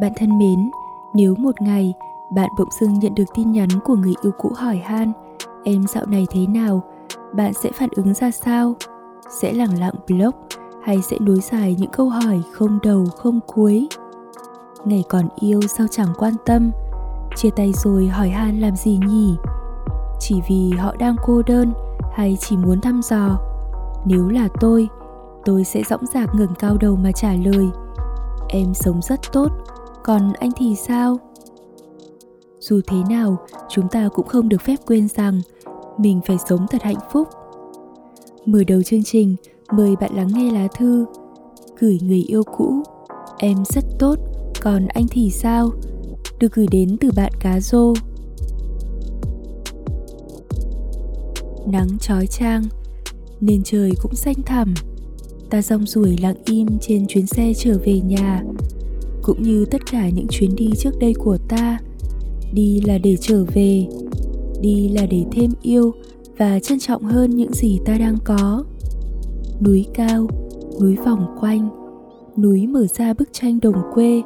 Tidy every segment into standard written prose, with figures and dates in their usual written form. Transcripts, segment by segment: Bạn thân mến, nếu một ngày bạn bỗng dưng nhận được tin nhắn của người yêu cũ hỏi han em dạo này thế nào, bạn sẽ phản ứng ra sao? Sẽ lẳng lặng block hay sẽ nối dài những câu hỏi không đầu không cuối? Ngày còn yêu sao chẳng quan tâm, chia tay rồi hỏi han làm gì nhỉ? Chỉ vì họ đang cô đơn hay chỉ muốn thăm dò? Nếu là tôi sẽ dõng dạc ngẩng cao đầu mà trả lời: em sống rất tốt, còn anh thì sao? Dù thế nào, chúng ta cũng không được phép quên rằng mình phải sống thật hạnh phúc. Mở đầu chương trình, mời bạn lắng nghe lá thư gửi người yêu cũ "Em rất tốt, còn anh thì sao?" được gửi đến từ bạn Cá Rô. Nắng chói chang, nên trời cũng xanh thẳm. Ta rong ruổi lặng im trên chuyến xe trở về nhà. Cũng như tất cả những chuyến đi trước đây của ta, đi là để trở về, đi là để thêm yêu và trân trọng hơn những gì ta đang có. Núi cao, núi vòng quanh, núi mở ra bức tranh đồng quê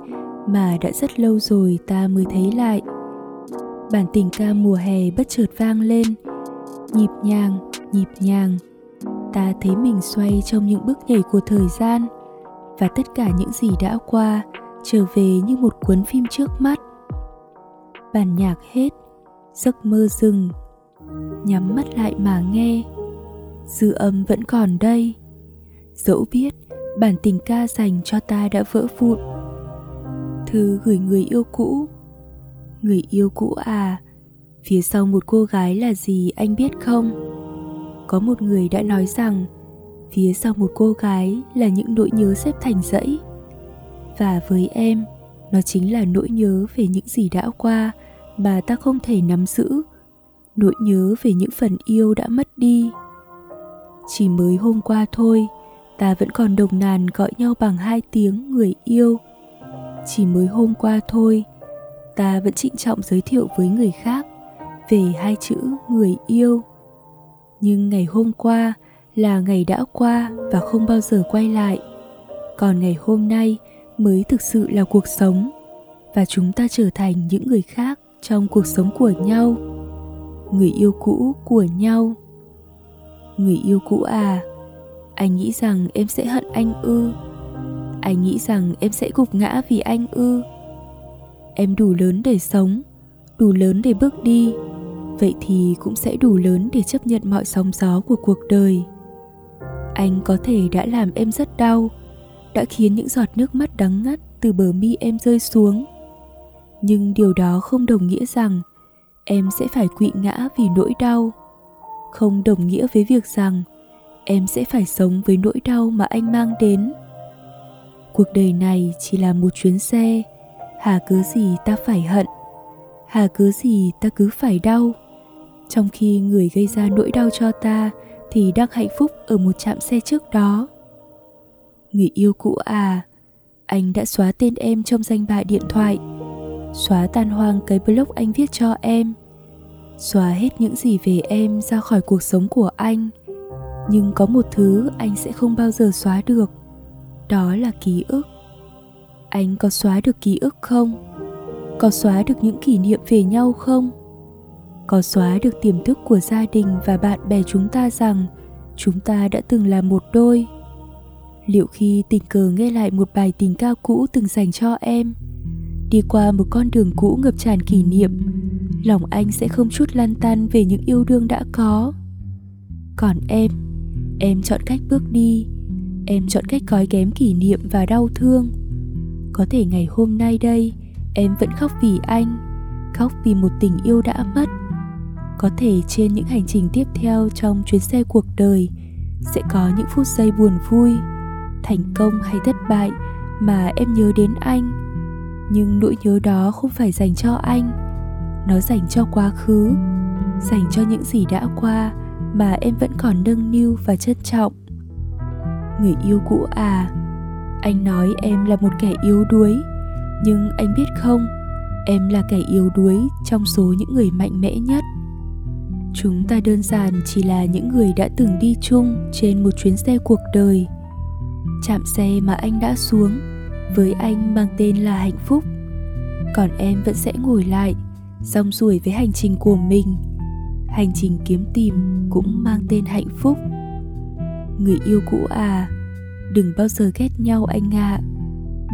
mà đã rất lâu rồi ta mới thấy lại. Bản tình ca mùa hè bất chợt vang lên, nhịp nhàng, nhịp nhàng. Ta thấy mình xoay trong những bước nhảy của thời gian, và tất cả những gì đã qua trở về như một cuốn phim trước mắt. Bản nhạc hết, giấc mơ dừng, nhắm mắt lại mà nghe, dư âm vẫn còn đây. Dẫu biết bản tình ca dành cho ta đã vỡ vụn. Thư gửi người yêu cũ. Người yêu cũ à, phía sau một cô gái là gì anh biết không? Có một người đã nói rằng phía sau một cô gái là những nỗi nhớ xếp thành dãy. Và với em, nó chính là nỗi nhớ về những gì đã qua mà ta không thể nắm giữ, nỗi nhớ về những phần yêu đã mất đi. Chỉ mới hôm qua thôi, ta vẫn còn nồng nàn gọi nhau bằng 2 tiếng người yêu. Chỉ mới hôm qua thôi, ta vẫn trịnh trọng giới thiệu với người khác về 2 chữ người yêu. Nhưng ngày hôm qua là ngày đã qua và không bao giờ quay lại. Còn ngày hôm nay mới thực sự là cuộc sống, và chúng ta trở thành những người khác trong cuộc sống của nhau, người yêu cũ của nhau. Người yêu cũ à, anh nghĩ rằng em sẽ hận anh ư? Anh nghĩ rằng em sẽ gục ngã vì anh ư? Em đủ lớn để sống, đủ lớn để bước đi, vậy thì cũng sẽ đủ lớn để chấp nhận mọi sóng gió của cuộc đời. Anh có thể đã làm em rất đau, đã khiến những giọt nước mắt đắng ngắt từ bờ mi em rơi xuống. Nhưng điều đó không đồng nghĩa rằng em sẽ phải quỵ ngã vì nỗi đau, không đồng nghĩa với việc rằng em sẽ phải sống với nỗi đau mà anh mang đến. Cuộc đời này chỉ là một chuyến xe, hà cớ gì ta phải hận, hà cớ gì ta cứ phải đau, trong khi người gây ra nỗi đau cho ta thì đang hạnh phúc ở một trạm xe trước đó. Người yêu cũ à, anh đã xóa tên em trong danh bạ điện thoại, xóa tan hoang cái blog anh viết cho em, xóa hết những gì về em ra khỏi cuộc sống của anh. Nhưng có một thứ anh sẽ không bao giờ xóa được, đó là ký ức. Anh có xóa được ký ức không? Có xóa được những kỷ niệm về nhau không? Có xóa được tiềm thức của gia đình và bạn bè chúng ta rằng chúng ta đã từng là một đôi? Liệu khi tình cờ nghe lại một bài tình ca cũ từng dành cho em, đi qua một con đường cũ ngập tràn kỷ niệm, lòng anh sẽ không chút lăn tăn về những yêu đương đã có? Còn em chọn cách bước đi, em chọn cách gói ghém kỷ niệm và đau thương. Có thể ngày hôm nay đây, em vẫn khóc vì anh, khóc vì một tình yêu đã mất. Có thể trên những hành trình tiếp theo trong chuyến xe cuộc đời sẽ có những phút giây buồn vui, thành công hay thất bại mà em nhớ đến anh. Nhưng nỗi nhớ đó không phải dành cho anh, nó dành cho quá khứ, dành cho những gì đã qua mà em vẫn còn nâng niu và trân trọng. Người yêu cũ à, anh nói em là một kẻ yếu đuối, nhưng anh biết không, em là kẻ yếu đuối trong số những người mạnh mẽ nhất. Chúng ta đơn giản chỉ là những người đã từng đi chung trên một chuyến xe cuộc đời. Trạm xe mà anh đã xuống, với anh mang tên là hạnh phúc, còn em vẫn sẽ ngồi lại, rong ruổi với hành trình của mình. Hành trình kiếm tìm cũng mang tên hạnh phúc. Người yêu cũ à, đừng bao giờ ghét nhau anh ạ.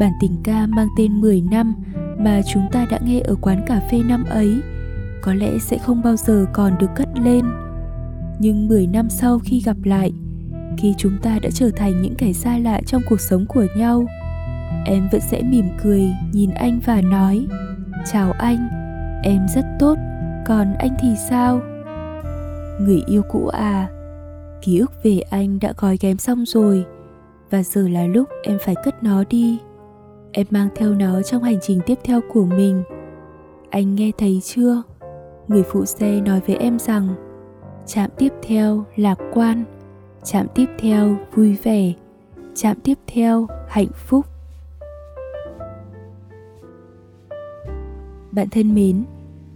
Bản tình ca mang tên 10 năm mà chúng ta đã nghe ở quán cà phê năm ấy, có lẽ sẽ không bao giờ còn được cất lên. Nhưng 10 năm sau khi gặp lại, khi chúng ta đã trở thành những kẻ xa lạ trong cuộc sống của nhau, em vẫn sẽ mỉm cười nhìn anh và nói: chào anh, em rất tốt, còn anh thì sao? Người yêu cũ à, ký ức về anh đã gói ghém xong rồi, và giờ là lúc em phải cất nó đi. Em mang theo nó trong hành trình tiếp theo của mình. Anh nghe thấy chưa? Người phụ xe nói với em rằng trạm tiếp theo lạc quan, trạm tiếp theo vui vẻ, trạm tiếp theo hạnh phúc. Bạn thân mến,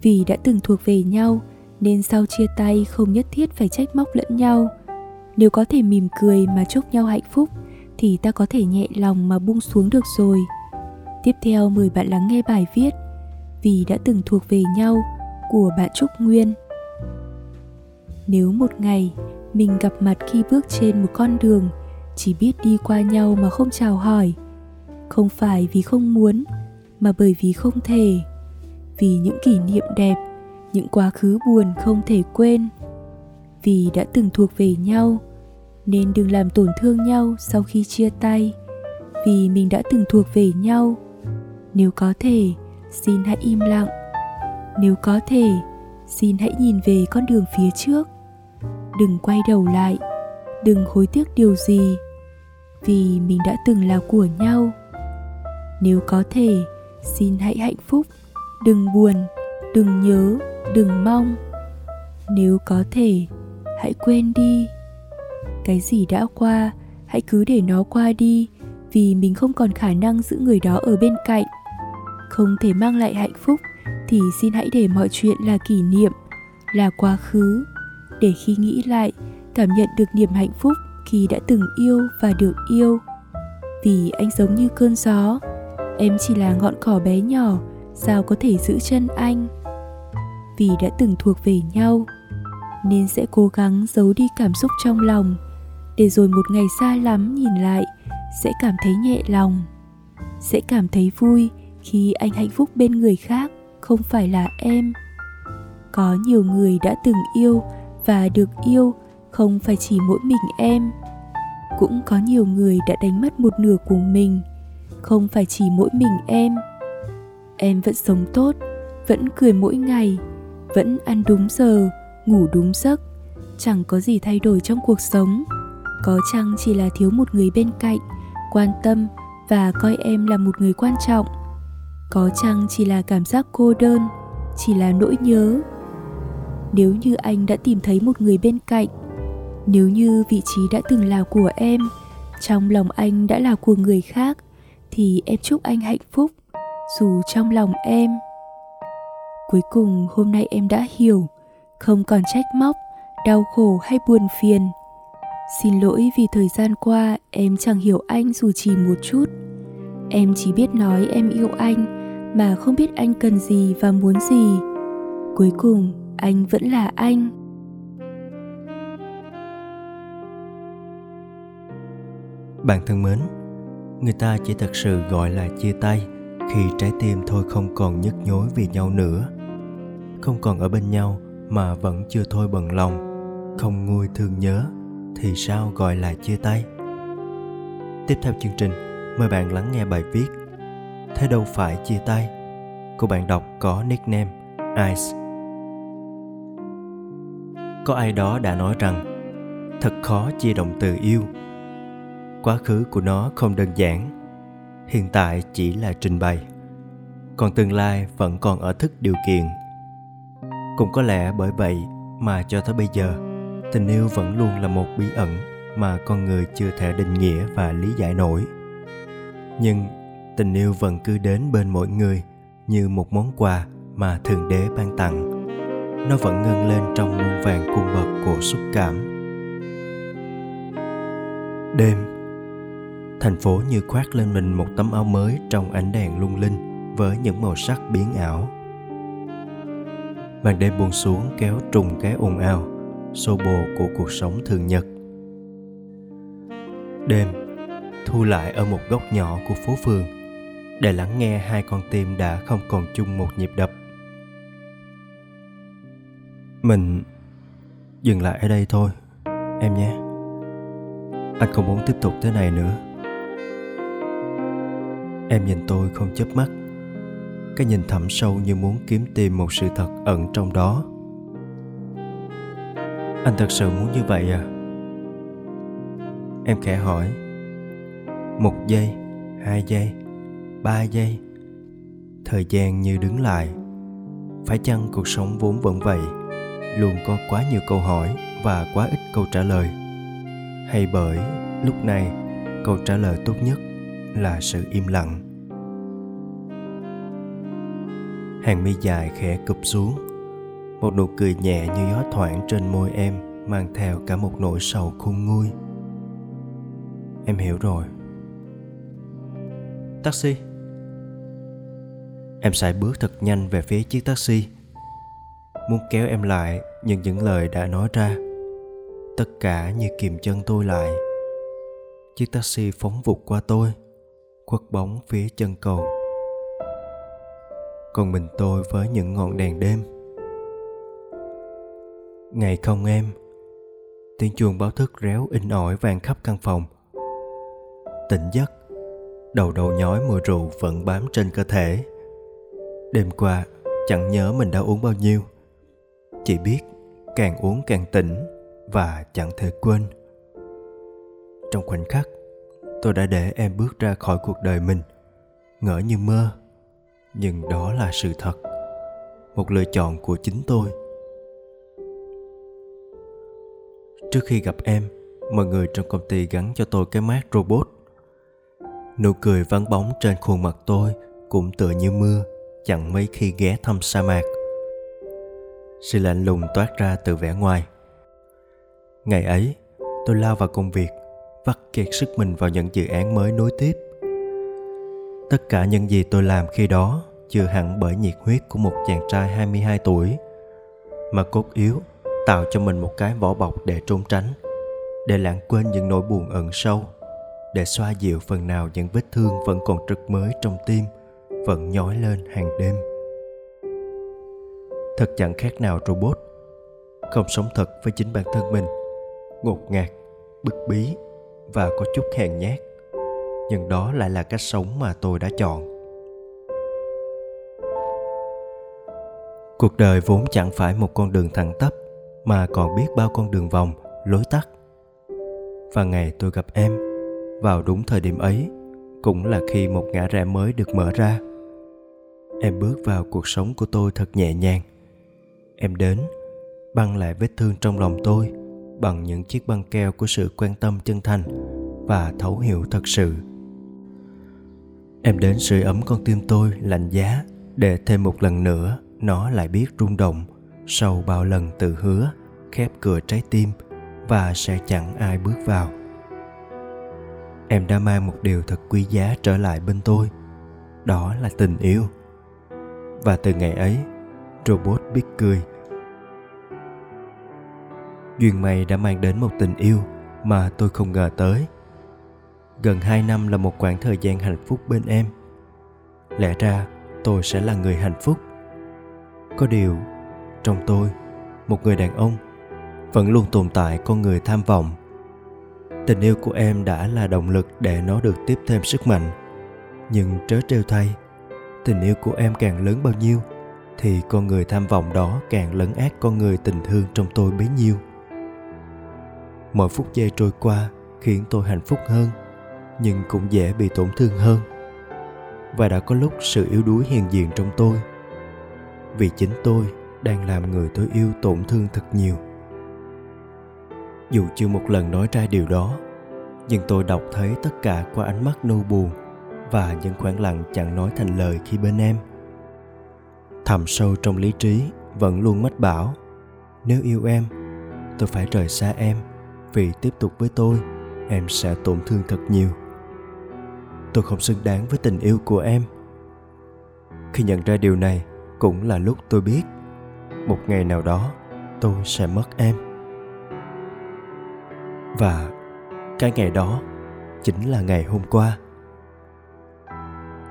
vì đã từng thuộc về nhau nên sau chia tay không nhất thiết phải trách móc lẫn nhau. Nếu có thể mỉm cười mà chúc nhau hạnh phúc thì ta có thể nhẹ lòng mà buông xuống được rồi. Tiếp theo mời bạn lắng nghe bài viết Vì đã từng thuộc về nhau của bạn Trúc Nguyên. Nếu một ngày mình gặp mặt khi bước trên một con đường, chỉ biết đi qua nhau mà không chào hỏi, không phải vì không muốn mà bởi vì không thể. Vì những kỷ niệm đẹp, những quá khứ buồn không thể quên. Vì đã từng thuộc về nhau nên đừng làm tổn thương nhau sau khi chia tay. Vì mình đã từng thuộc về nhau. Nếu có thể, xin hãy im lặng. Nếu có thể, xin hãy nhìn về con đường phía trước. Đừng quay đầu lại, đừng hối tiếc điều gì, vì mình đã từng là của nhau. Nếu có thể, xin hãy hạnh phúc, đừng buồn, đừng nhớ, đừng mong. Nếu có thể, hãy quên đi. Cái gì đã qua, hãy cứ để nó qua đi, vì mình không còn khả năng giữ người đó ở bên cạnh. Không thể mang lại hạnh phúc thì xin hãy để mọi chuyện là kỷ niệm, là quá khứ, để khi nghĩ lại, cảm nhận được niềm hạnh phúc khi đã từng yêu và được yêu. Vì anh giống như cơn gió, em chỉ là ngọn cỏ bé nhỏ, sao có thể giữ chân anh? Vì đã từng thuộc về nhau nên sẽ cố gắng giấu đi cảm xúc trong lòng, để rồi một ngày xa lắm nhìn lại sẽ cảm thấy nhẹ lòng, sẽ cảm thấy vui khi anh hạnh phúc bên người khác, không phải là em. Có nhiều người đã từng yêu và được yêu, không phải chỉ mỗi mình em. Cũng có nhiều người đã đánh mất một nửa của mình, không phải chỉ mỗi mình em. Em vẫn sống tốt, vẫn cười mỗi ngày, vẫn ăn đúng giờ, ngủ đúng giấc. Chẳng có gì thay đổi trong cuộc sống. Có chăng chỉ là thiếu một người bên cạnh, quan tâm và coi em là một người quan trọng. Có chăng chỉ là cảm giác cô đơn, chỉ là nỗi nhớ. Nếu như anh đã tìm thấy một người bên cạnh, nếu như vị trí đã từng là của em, trong lòng anh đã là của người khác, thì em chúc anh hạnh phúc, dù trong lòng em. Cuối cùng hôm nay em đã hiểu, không còn trách móc, đau khổ hay buồn phiền. Xin lỗi vì thời gian qua em chẳng hiểu anh dù chỉ một chút. Em chỉ biết nói em yêu anh mà không biết anh cần gì và muốn gì. Cuối cùng anh vẫn là anh. Bạn thân mến, người ta chỉ thật sự gọi là chia tay khi trái tim thôi không còn nhức nhối vì nhau nữa, không còn ở bên nhau mà vẫn chưa thôi bận lòng, không nguôi thương nhớ, thì sao gọi là chia tay? Tiếp theo chương trình, mời bạn lắng nghe bài viết Thế đâu phải chia tay của bạn đọc có nickname Ice. Có ai đó đã nói rằng thật khó chia động từ yêu. Quá khứ của nó không đơn giản, hiện tại chỉ là trình bày, còn tương lai vẫn còn ở thức điều kiện. Cũng có lẽ bởi vậy mà cho tới bây giờ, tình yêu vẫn luôn là một bí ẩn mà con người chưa thể định nghĩa và lý giải nổi. Nhưng tình yêu vẫn cứ đến bên mỗi người như một món quà mà Thượng Đế ban tặng. Nó vẫn ngân lên trong muôn vàn cung bậc của xúc cảm. Đêm, thành phố như khoác lên mình một tấm áo mới trong ánh đèn lung linh. với những màu sắc biến ảo. Màn đêm buông xuống kéo trùng cái ồn ào, xô bồ của cuộc sống thường nhật. Đêm, thu lại ở một góc nhỏ của phố phường để lắng nghe hai con tim đã không còn chung một nhịp đập. Mình dừng lại ở đây thôi, em nhé. Anh không muốn tiếp tục thế này nữa. Em nhìn tôi không chớp mắt, cái nhìn thẳm sâu như muốn kiếm tìm một sự thật ẩn trong đó. Anh thật sự muốn như vậy à? Em khẽ hỏi. 1 giây, 2 giây, 3 giây. Thời gian như đứng lại. Phải chăng cuộc sống vốn vẫn vậy, luôn có quá nhiều câu hỏi và quá ít câu trả lời? Hay bởi lúc này câu trả lời tốt nhất là sự im lặng? Hàng mi dài khẽ cụp xuống, một nụ cười nhẹ như gió thoảng trên môi em mang theo cả một nỗi sầu khôn nguôi. Em hiểu rồi. Taxi. Em sải bước thật nhanh về phía chiếc taxi, muốn kéo em lại, nhưng những lời đã nói ra, tất cả như kìm chân tôi lại. Chiếc taxi phóng vụt qua tôi, khuất bóng phía chân cầu. Còn mình tôi với những ngọn đèn đêm. Ngày không em. Tiếng chuông báo thức réo inh ỏi vang khắp căn phòng. Tỉnh giấc, đầu nhói mùi rượu vẫn bám trên cơ thể. Đêm qua chẳng nhớ mình đã uống bao nhiêu, chỉ biết càng uống càng tỉnh và chẳng thể quên. Trong khoảnh khắc, tôi đã để em bước ra khỏi cuộc đời mình, ngỡ như mơ, nhưng đó là sự thật, một lựa chọn của chính tôi. Trước khi gặp em, mọi người trong công ty gắn cho tôi cái mác robot. Nụ cười vắng bóng trên khuôn mặt tôi cũng tựa như mưa, chẳng mấy khi ghé thăm sa mạc. Sự lạnh lùng toát ra từ vẻ ngoài. Ngày ấy, tôi lao vào công việc, vắt kiệt sức mình vào những dự án mới nối tiếp. Tất cả những gì tôi làm khi đó chưa hẳn bởi nhiệt huyết của một chàng trai 22 tuổi, mà cốt yếu tạo cho mình một cái vỏ bọc để trốn tránh, để lãng quên những nỗi buồn ẩn sâu, để xoa dịu phần nào những vết thương vẫn còn rực mới trong tim, vẫn nhói lên hàng đêm. Thật chẳng khác nào robot, không sống thật với chính bản thân mình, ngột ngạt, bức bí và có chút hèn nhát. Nhưng đó lại là cách sống mà tôi đã chọn. Cuộc đời vốn chẳng phải một con đường thẳng tắp, mà còn biết bao con đường vòng, lối tắt. Và ngày tôi gặp em, vào đúng thời điểm ấy, cũng là khi một ngã rẽ mới được mở ra. Em bước vào cuộc sống của tôi thật nhẹ nhàng. Em đến, băng lại vết thương trong lòng tôi bằng những chiếc băng keo của sự quan tâm chân thành và thấu hiểu thật sự. Em đến sưởi ấm con tim tôi lạnh giá, để thêm một lần nữa nó lại biết rung động sau bao lần tự hứa khép cửa trái tim và sẽ chẳng ai bước vào. Em đã mang một điều thật quý giá trở lại bên tôi, đó là tình yêu. Và từ ngày ấy, robot biết cười. Duyên may đã mang đến một tình yêu mà tôi không ngờ tới. Gần 2 năm là một khoảng thời gian hạnh phúc bên em. Lẽ ra tôi sẽ là người hạnh phúc. Có điều, trong tôi, một người đàn ông, vẫn luôn tồn tại con người tham vọng. Tình yêu của em đã là động lực để nó được tiếp thêm sức mạnh. Nhưng trớ trêu thay, tình yêu của em càng lớn bao nhiêu, thì con người tham vọng đó càng lấn át con người tình thương trong tôi bấy nhiêu. Mỗi phút giây trôi qua khiến tôi hạnh phúc hơn, nhưng cũng dễ bị tổn thương hơn. Và đã có lúc sự yếu đuối hiện diện trong tôi, vì chính tôi đang làm người tôi yêu tổn thương thật nhiều. Dù chưa một lần nói ra điều đó, nhưng tôi đọc thấy tất cả qua ánh mắt nâu buồn và những khoảng lặng chẳng nói thành lời khi bên em. Thầm sâu trong lý trí vẫn luôn mách bảo, nếu yêu em, tôi phải rời xa em, vì tiếp tục với tôi, em sẽ tổn thương thật nhiều. Tôi không xứng đáng với tình yêu của em. Khi nhận ra điều này cũng là lúc tôi biết một ngày nào đó tôi sẽ mất em. Và cái ngày đó chính là ngày hôm qua.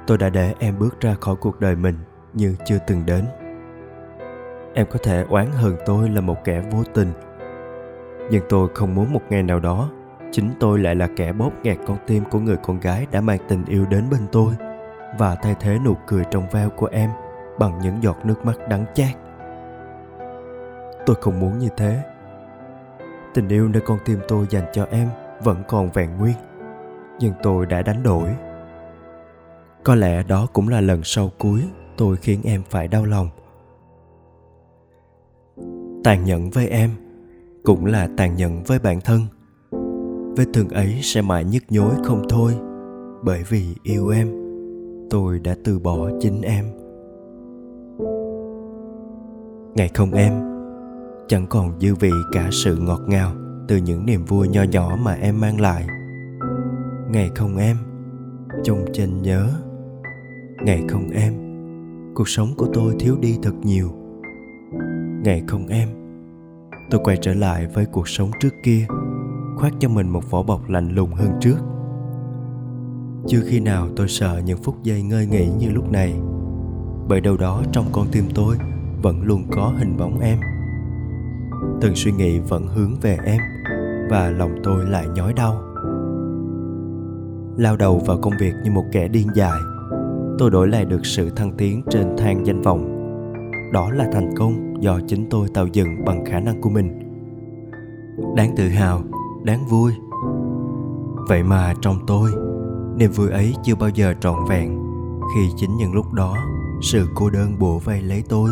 Tôi đã để em bước ra khỏi cuộc đời mình như chưa từng đến. Em có thể oán hờn tôi là một kẻ vô tình, nhưng tôi không muốn một ngày nào đó chính tôi lại là kẻ bóp nghẹt con tim của người con gái đã mang tình yêu đến bên tôi và thay thế nụ cười trong veo của em bằng những giọt nước mắt đắng chát. Tôi không muốn như thế. Tình yêu nơi con tim tôi dành cho em vẫn còn vẹn nguyên, nhưng tôi đã đánh đổi. Có lẽ đó cũng là lần sau cuối tôi khiến em phải đau lòng. Tàn nhẫn với em cũng là tàn nhẫn với bản thân. Vết thương ấy sẽ mãi nhức nhối không thôi, bởi vì yêu em, tôi đã từ bỏ chính em. Ngày không em chẳng còn dư vị cả sự ngọt ngào từ những niềm vui nho nhỏ mà em mang lại. Ngày không em, trông chênh nhớ. Ngày không em, cuộc sống của tôi thiếu đi thật nhiều. Ngày không em, tôi quay trở lại với cuộc sống trước kia, khoác cho mình một vỏ bọc lạnh lùng hơn trước. Chưa khi nào tôi sợ những phút giây ngơi nghỉ như lúc này, bởi đâu đó trong con tim tôi vẫn luôn có hình bóng em. Từng suy nghĩ vẫn hướng về em, và lòng tôi lại nhói đau. Lao đầu vào công việc như một kẻ điên dại, tôi đổi lại được sự thăng tiến trên thang danh vọng. Đó là thành công do chính tôi tạo dựng bằng khả năng của mình. Đáng tự hào, đáng vui. Vậy mà trong tôi, niềm vui ấy chưa bao giờ trọn vẹn, khi chính những lúc đó sự cô đơn bủa vây lấy tôi.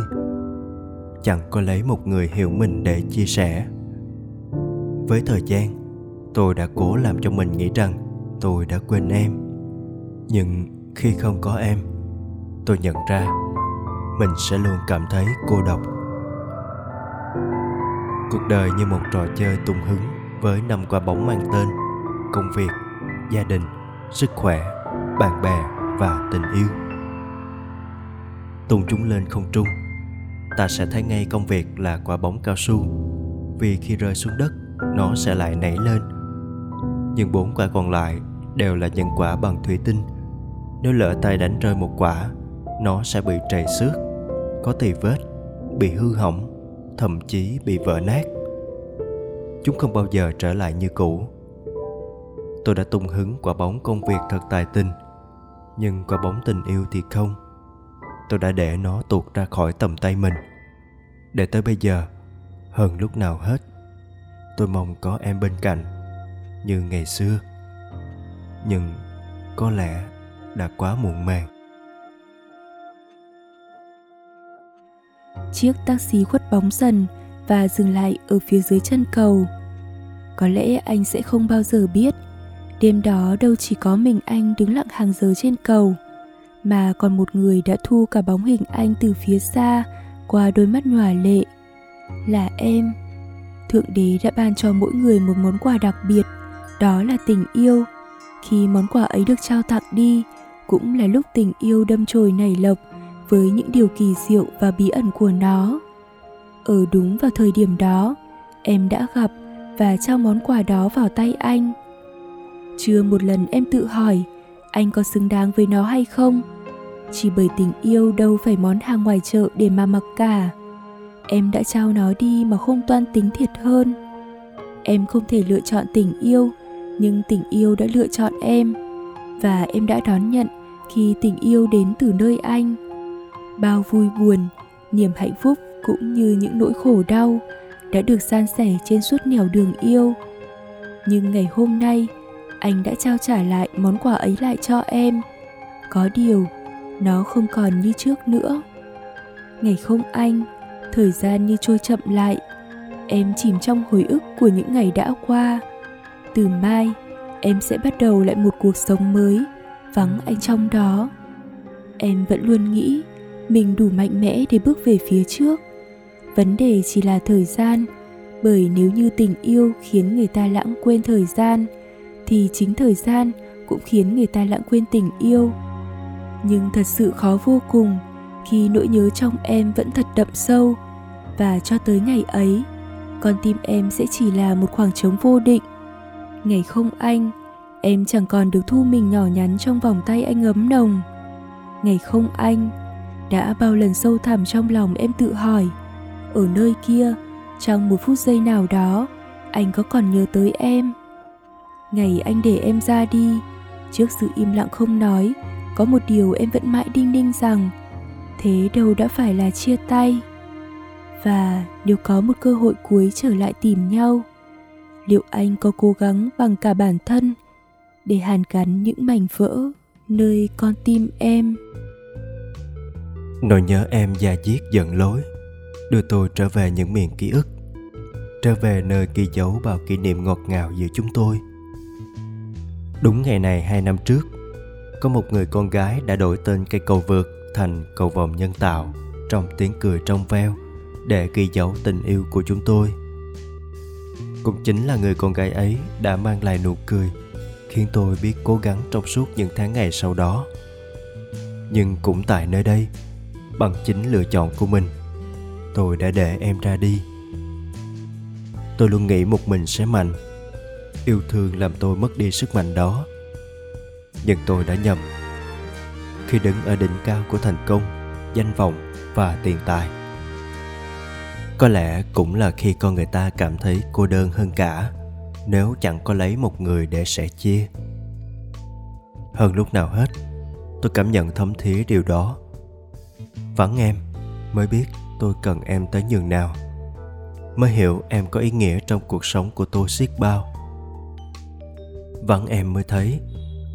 Chẳng có lấy một người hiểu mình để chia sẻ. Với thời gian, tôi đã cố làm cho mình nghĩ rằng tôi đã quên em. Nhưng khi không có em, tôi nhận ra mình sẽ luôn cảm thấy cô độc. Cuộc đời như một trò chơi tung hứng với 5 quả bóng mang tên công việc, gia đình, sức khỏe, bạn bè và tình yêu. Tung chúng lên không trung, ta sẽ thấy ngay công việc là quả bóng cao su, vì khi rơi xuống đất nó sẽ lại nảy lên. Nhưng 4 quả còn lại đều là những quả bằng thủy tinh. Nếu lỡ tay đánh rơi một quả, nó sẽ bị trầy xước, có tì vết, bị hư hỏng, thậm chí bị vỡ nát. Chúng không bao giờ trở lại như cũ. Tôi đã tung hứng quả bóng công việc thật tài tình, nhưng quả bóng tình yêu thì không. Tôi đã để nó tuột ra khỏi tầm tay mình. Để tới bây giờ, hơn lúc nào hết, tôi mong có em bên cạnh như ngày xưa. Nhưng có lẽ đã quá muộn màng. Chiếc taxi khuất bóng dần và dừng lại ở phía dưới chân cầu. Có lẽ anh sẽ không bao giờ biết, đêm đó đâu chỉ có mình anh đứng lặng hàng giờ trên cầu, mà còn một người đã thu cả bóng hình anh từ phía xa qua đôi mắt nhòa lệ. Là em. Thượng đế đã ban cho mỗi người một món quà đặc biệt, đó là tình yêu. Khi món quà ấy được trao tặng đi, cũng là lúc tình yêu đâm chồi nảy lộc với những điều kỳ diệu và bí ẩn của nó. Ở đúng vào thời điểm đó, em đã gặp và trao món quà đó vào tay anh. Chưa một lần em tự hỏi anh có xứng đáng với nó hay không, chỉ bởi tình yêu đâu phải món hàng ngoài chợ để mà mặc cả. Em đã trao nó đi mà không toan tính thiệt hơn. Em không thể lựa chọn tình yêu, nhưng tình yêu đã lựa chọn em, và em đã đón nhận khi tình yêu đến từ nơi anh. Bao vui buồn, niềm hạnh phúc cũng như những nỗi khổ đau đã được san sẻ trên suốt nẻo đường yêu. Nhưng ngày hôm nay, anh đã trao trả lại món quà ấy lại cho em. Có điều, nó không còn như trước nữa. Ngày không anh, thời gian như trôi chậm lại. Em chìm trong hồi ức của những ngày đã qua. Từ mai, em sẽ bắt đầu lại một cuộc sống mới, vắng anh trong đó. Em vẫn luôn nghĩ mình đủ mạnh mẽ để bước về phía trước. Vấn đề chỉ là thời gian, bởi nếu như tình yêu khiến người ta lãng quên thời gian, thì chính thời gian cũng khiến người ta lãng quên tình yêu. Nhưng thật sự khó vô cùng khi nỗi nhớ trong em vẫn thật đậm sâu. Và cho tới ngày ấy, con tim em sẽ chỉ là một khoảng trống vô định. Ngày không anh, em chẳng còn được thu mình nhỏ nhắn trong vòng tay anh ấm nồng. Ngày không anh, đã bao lần sâu thẳm trong lòng em tự hỏi, ở nơi kia, trong một phút giây nào đó, anh có còn nhớ tới em? Ngày anh để em ra đi, trước sự im lặng không nói, có một điều em vẫn mãi đinh ninh rằng, thế đâu đã phải là chia tay. Và nếu có một cơ hội cuối trở lại tìm nhau, liệu anh có cố gắng bằng cả bản thân để hàn gắn những mảnh vỡ nơi con tim em? Nỗi nhớ em da diết giận lối, đưa tôi trở về những miền ký ức, trở về nơi ghi dấu bao kỷ niệm ngọt ngào giữa chúng tôi. Đúng ngày này 2 năm trước, có một người con gái đã đổi tên cây cầu vượt thành cầu vồng nhân tạo trong tiếng cười trong veo để ghi dấu tình yêu của chúng tôi. Cũng chính là người con gái ấy đã mang lại nụ cười khiến tôi biết cố gắng trong suốt những tháng ngày sau đó. Nhưng cũng tại nơi đây, bằng chính lựa chọn của mình, tôi đã để em ra đi. Tôi luôn nghĩ một mình sẽ mạnh, yêu thương làm tôi mất đi sức mạnh đó. Nhưng tôi đã nhầm. Khi đứng ở đỉnh cao của thành công, danh vọng và tiền tài, có lẽ cũng là khi con người ta cảm thấy cô đơn hơn cả nếu chẳng có lấy một người để sẻ chia. Hơn lúc nào hết, tôi cảm nhận thấm thía điều đó. Vắng em mới biết tôi cần em tới nhường nào, mới hiểu em có ý nghĩa trong cuộc sống của tôi xiết bao. Vắng em mới thấy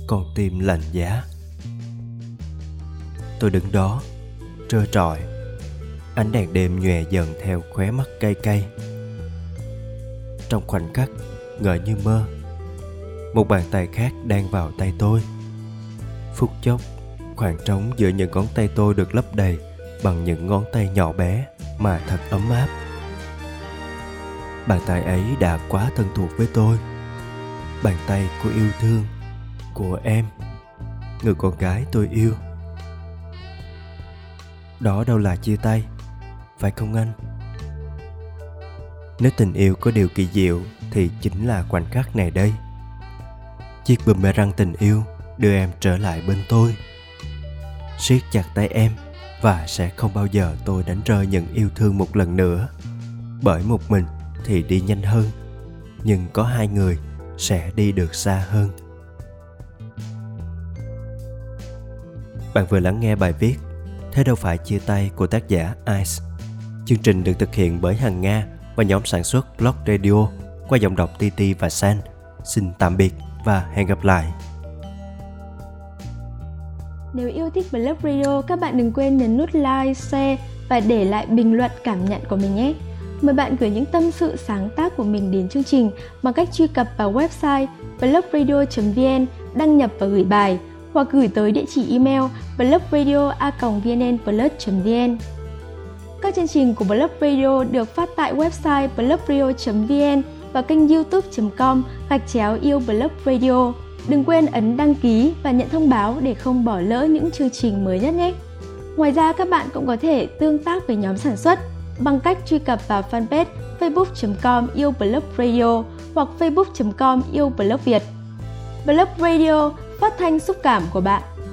con tim lạnh giá. Tôi đứng đó trơ trọi, ánh đèn đêm nhòe dần theo khóe mắt cay cay. Trong khoảnh khắc ngỡ như mơ, một bàn tay khác đang vào tay tôi. Phút chốc, khoảng trống giữa những ngón tay tôi được lấp đầy bằng những ngón tay nhỏ bé mà thật ấm áp. Bàn tay ấy đã quá thân thuộc với tôi, bàn tay của yêu thương, của em, người con gái tôi yêu. Đó đâu là chia tay, phải không anh? Nếu tình yêu có điều kỳ diệu thì chính là khoảnh khắc này đây. Chiếc boomerang tình yêu đưa em trở lại bên tôi, siết chặt tay em và sẽ không bao giờ tôi đánh rơi những yêu thương một lần nữa. Bởi một mình thì đi nhanh hơn, nhưng có hai người sẽ đi được xa hơn. Bạn vừa lắng nghe bài viết Thế đâu phải chia tay của tác giả Ice. Chương trình được thực hiện bởi Hằng Nga và nhóm sản xuất Blog Radio qua giọng đọc TT và San. Xin tạm biệt và hẹn gặp lại. Nếu yêu thích Blog Radio, các bạn đừng quên nhấn nút like, share và để lại bình luận cảm nhận của mình nhé. Mời bạn gửi những tâm sự sáng tác của mình đến chương trình bằng cách truy cập vào website blogradio.vn, đăng nhập và gửi bài, hoặc gửi tới địa chỉ email blogradio@vnnplus.vn. Các chương trình của Blog Radio được phát tại website blogradio.vn và kênh youtube.com/yêu blog radio. Đừng quên ấn đăng ký và nhận thông báo để không bỏ lỡ những chương trình mới nhất nhé. Ngoài ra, các bạn cũng có thể tương tác với nhóm sản xuất bằng cách truy cập vào fanpage facebook.com/yêu blog radio hoặc facebook.com/yêu blog Việt. Blog Radio, phát thanh xúc cảm của bạn.